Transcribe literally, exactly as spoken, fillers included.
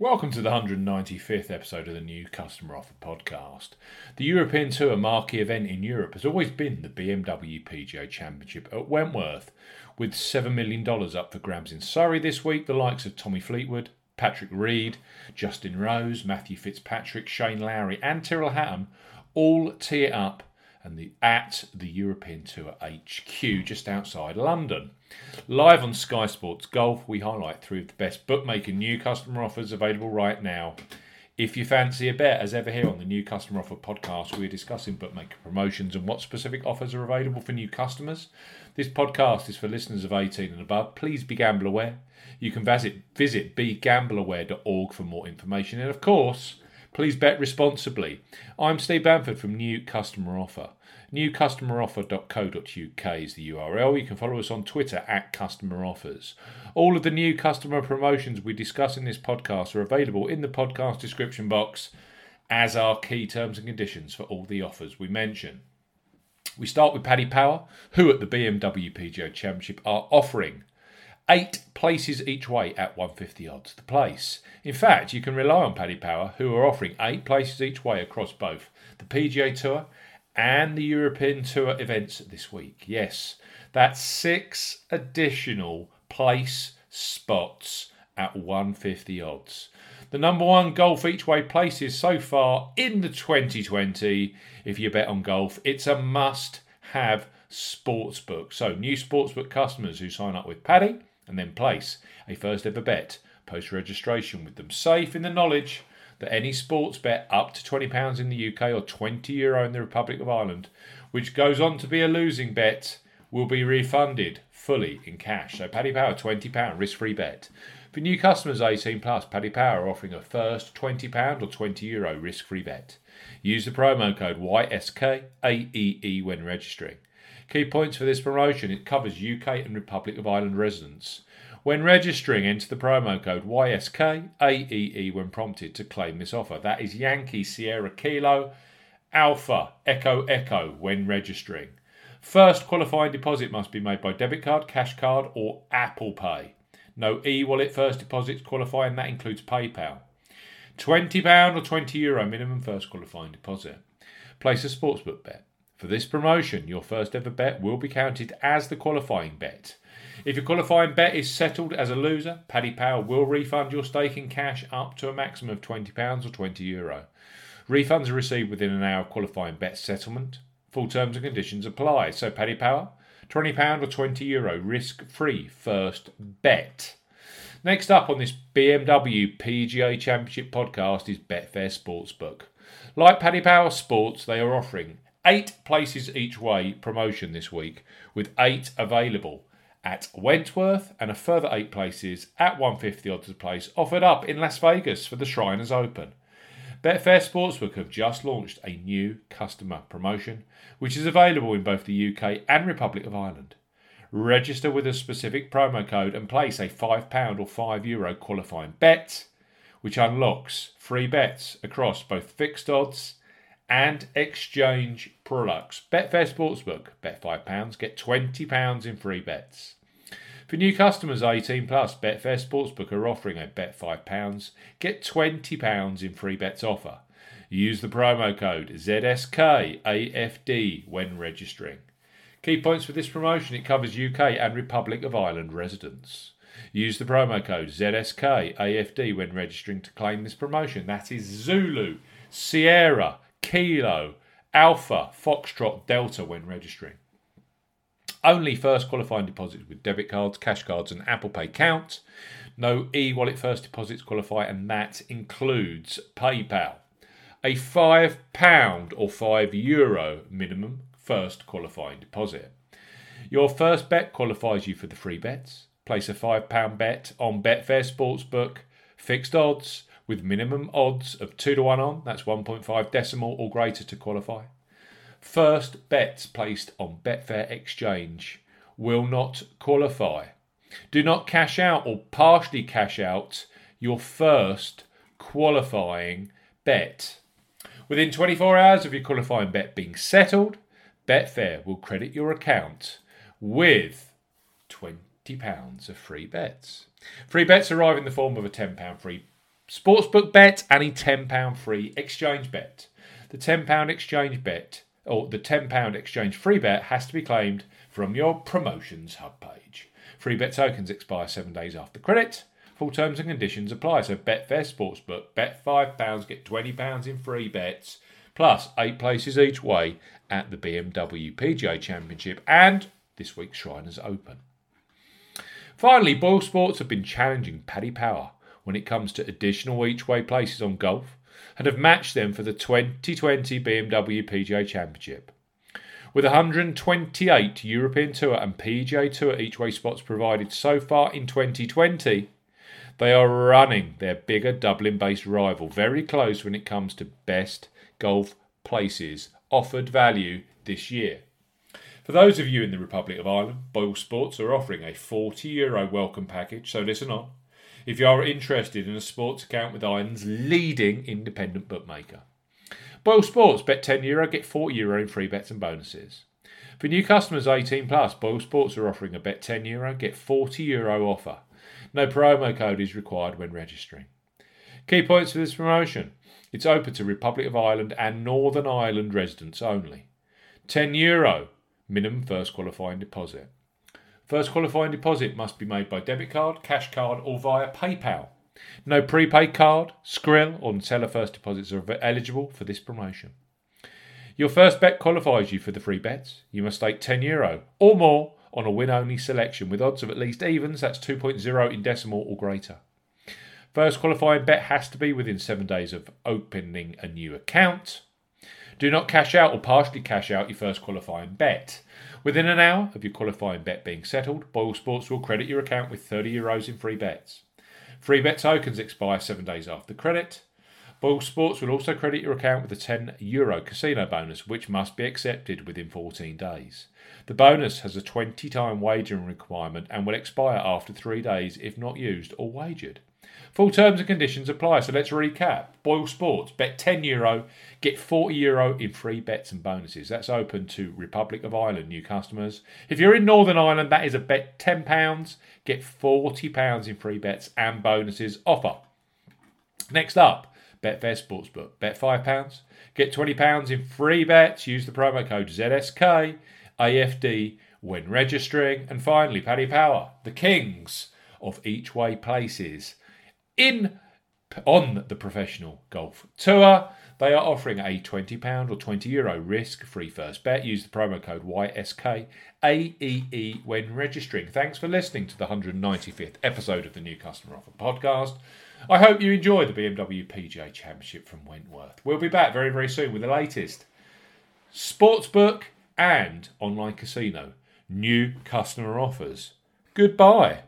Welcome to the one hundred ninety-fifth episode of the New Customer Offer podcast. The European Tour marquee event in Europe has always been the B M W P G A Championship at Wentworth. With seven million dollars up for grabs in Surrey this week, the likes of Tommy Fleetwood, Patrick Reed, Justin Rose, Matthew Fitzpatrick, Shane Lowry and Tyrrell Hatton all tee it up and the, at the European Tour H Q just outside London. Live on Sky Sports Golf, we highlight three of the best bookmaker new customer offers available right now. If you fancy a bet, as ever here on the New Customer Offer podcast, we're discussing bookmaker promotions and what specific offers are available for new customers. This podcast is for listeners of eighteen and above. Please be gamble aware. You can visit, visit be gamble aware dot org for more information. And of course, please bet responsibly. I'm Steve Bamford from New Customer Offer. new customer offer dot co dot U K is the U R L. You can follow us on Twitter at Customer Offers. All of the new customer promotions we discuss in this podcast are available in the podcast description box, as are key terms and conditions for all the offers we mention. We start with Paddy Power, who at the B M W P G A Championship are offering eight places each way at one fifty odds the place. In fact, you can rely on Paddy Power, who are offering eight places each way across both the P G A Tour and the European Tour events this week. Yes, that's six additional place spots at one fifty odds. The number one golf each way places so far in the twenty twenty. If you bet on golf, it's a must-have sportsbook. So new sportsbook customers who sign up with Paddy and then place a first ever bet post-registration with them, safe in the knowledge that any sports bet up to twenty pounds in the U K or twenty euro in the Republic of Ireland, which goes on to be a losing bet, will be refunded fully in cash. So Paddy Power, twenty pounds risk-free bet. For new customers eighteen plus, Paddy Power are offering a first twenty pounds or twenty euro risk-free bet. Use the promo code Y S K A E E when registering. Key points for this promotion: it covers U K and Republic of Ireland residents. When registering, enter the promo code Y S K A E E when prompted to claim this offer. That is Yankee Sierra Kilo Alpha Echo Echo when registering. First qualifying deposit must be made by debit card, cash card or Apple Pay. No e-wallet first deposits qualify, and that includes PayPal. twenty pounds or twenty euro minimum first qualifying deposit. Place a sportsbook bet. For this promotion, your first ever bet will be counted as the qualifying bet. If your qualifying bet is settled as a loser, Paddy Power will refund your stake in cash up to a maximum of twenty pounds or twenty euro. Refunds are received within an hour of qualifying bet settlement. Full terms and conditions apply. So Paddy Power, twenty pounds or twenty euro risk-free first bet. Next up on this B M W P G A Championship podcast is Betfair Sportsbook. Like Paddy Power Sports, they are offering eight places each way promotion this week, with eight available at Wentworth and a further eight places at one fifty odds of place offered up in Las Vegas for the Shriners Open. Betfair Sportsbook have just launched a new customer promotion, which is available in both the U K and Republic of Ireland. Register with a specific promo code and place a five pounds or five euro qualifying bet, which unlocks free bets across both fixed odds and exchange products. Betfair Sportsbook, bet five pounds, get twenty pounds in free bets. For new customers eighteen plus, Betfair Sportsbook are offering a bet five pounds, get twenty pounds in free bets offer. Use the promo code Z S K A F D when registering. Key points for this promotion: it covers U K and Republic of Ireland residents. Use the promo code Z S K A F D when registering to claim this promotion. That is Zulu Sierra Kilo Alpha Foxtrot Delta when registering. Only first qualifying deposits with debit cards, cash cards and Apple Pay count. No e-wallet first deposits qualify, and that includes PayPal. A five pounds or five euro minimum first qualifying deposit. Your first bet qualifies you for the free bets. Place a five pounds bet on Betfair Sportsbook, fixed odds, with minimum odds of two to one on, that's one point five decimal or greater to qualify. First bets placed on Betfair Exchange will not qualify. Do not cash out or partially cash out your first qualifying bet. Within twenty-four hours of your qualifying bet being settled, Betfair will credit your account with twenty pounds of free bets. Free bets arrive in the form of a ten pound free Sportsbook bet and a ten pound free exchange bet. The ten pound exchange bet or the ten pound exchange free bet has to be claimed from your promotions hub page. Free bet tokens expire seven days after credit. Full terms and conditions apply. So Betfair Sportsbook, bet five pounds, get twenty pounds in free bets, plus eight places each way at the B M W P G A Championship and this week's Shriners Open. Finally, BoyleSports have been challenging Paddy Power when it comes to additional each-way places on golf and have matched them for the twenty twenty B M W P G A Championship. With one hundred twenty-eight European Tour and P G A Tour each-way spots provided so far in twenty twenty, they are running their bigger Dublin-based rival very close when it comes to best golf places offered value this year. For those of you in the Republic of Ireland, BoyleSports are offering a forty euro welcome package, so listen on, if you are interested in a sports account with Ireland's leading independent bookmaker. BoyleSports, bet ten euro, get forty euro in free bets and bonuses. For new customers eighteen plus, BoyleSports are offering a bet ten euro, get forty euro offer. No promo code is required when registering. Key points for this promotion. It's open to Republic of Ireland and Northern Ireland residents only. ten euro minimum first qualifying deposit. First qualifying deposit must be made by debit card, cash card or via PayPal. No prepaid card, Skrill or Neteller first deposits are eligible for this promotion. Your first bet qualifies you for the free bets. You must stake ten euro or more on a win-only selection with odds of at least evens, that's two point oh in decimal or greater. First qualifying bet has to be within seven days of opening a new account. Do not cash out or partially cash out your first qualifying bet. Within an hour of your qualifying bet being settled, BoyleSports will credit your account with thirty euros in free bets. Free bet tokens expire seven days after credit. BoyleSports will also credit your account with a ten euro casino bonus, which must be accepted within fourteen days. The bonus has a twenty time wagering requirement and will expire after three days if not used or wagered. Full terms and conditions apply, so let's recap. BoyleSports, bet ten euro, get forty euro in free bets and bonuses. That's open to Republic of Ireland new customers. If you're in Northern Ireland, that is a bet ten pounds, get forty pounds in free bets and bonuses offer. Next up, Betfair Sportsbook, bet five pounds, get twenty pounds in free bets, use the promo code Z S K A F D when registering. And finally, Paddy Power, the kings of each way places in on the professional golf tour. They are offering a twenty pounds or twenty euro risk-free first bet. Use the promo code Y S K A E E when registering. Thanks for listening to the one hundred ninety-fifth episode of the New Customer Offer Podcast. I hope you enjoy the B M W P G A Championship from Wentworth. We'll be back very, very soon with the latest sportsbook and online casino new customer offers. Goodbye.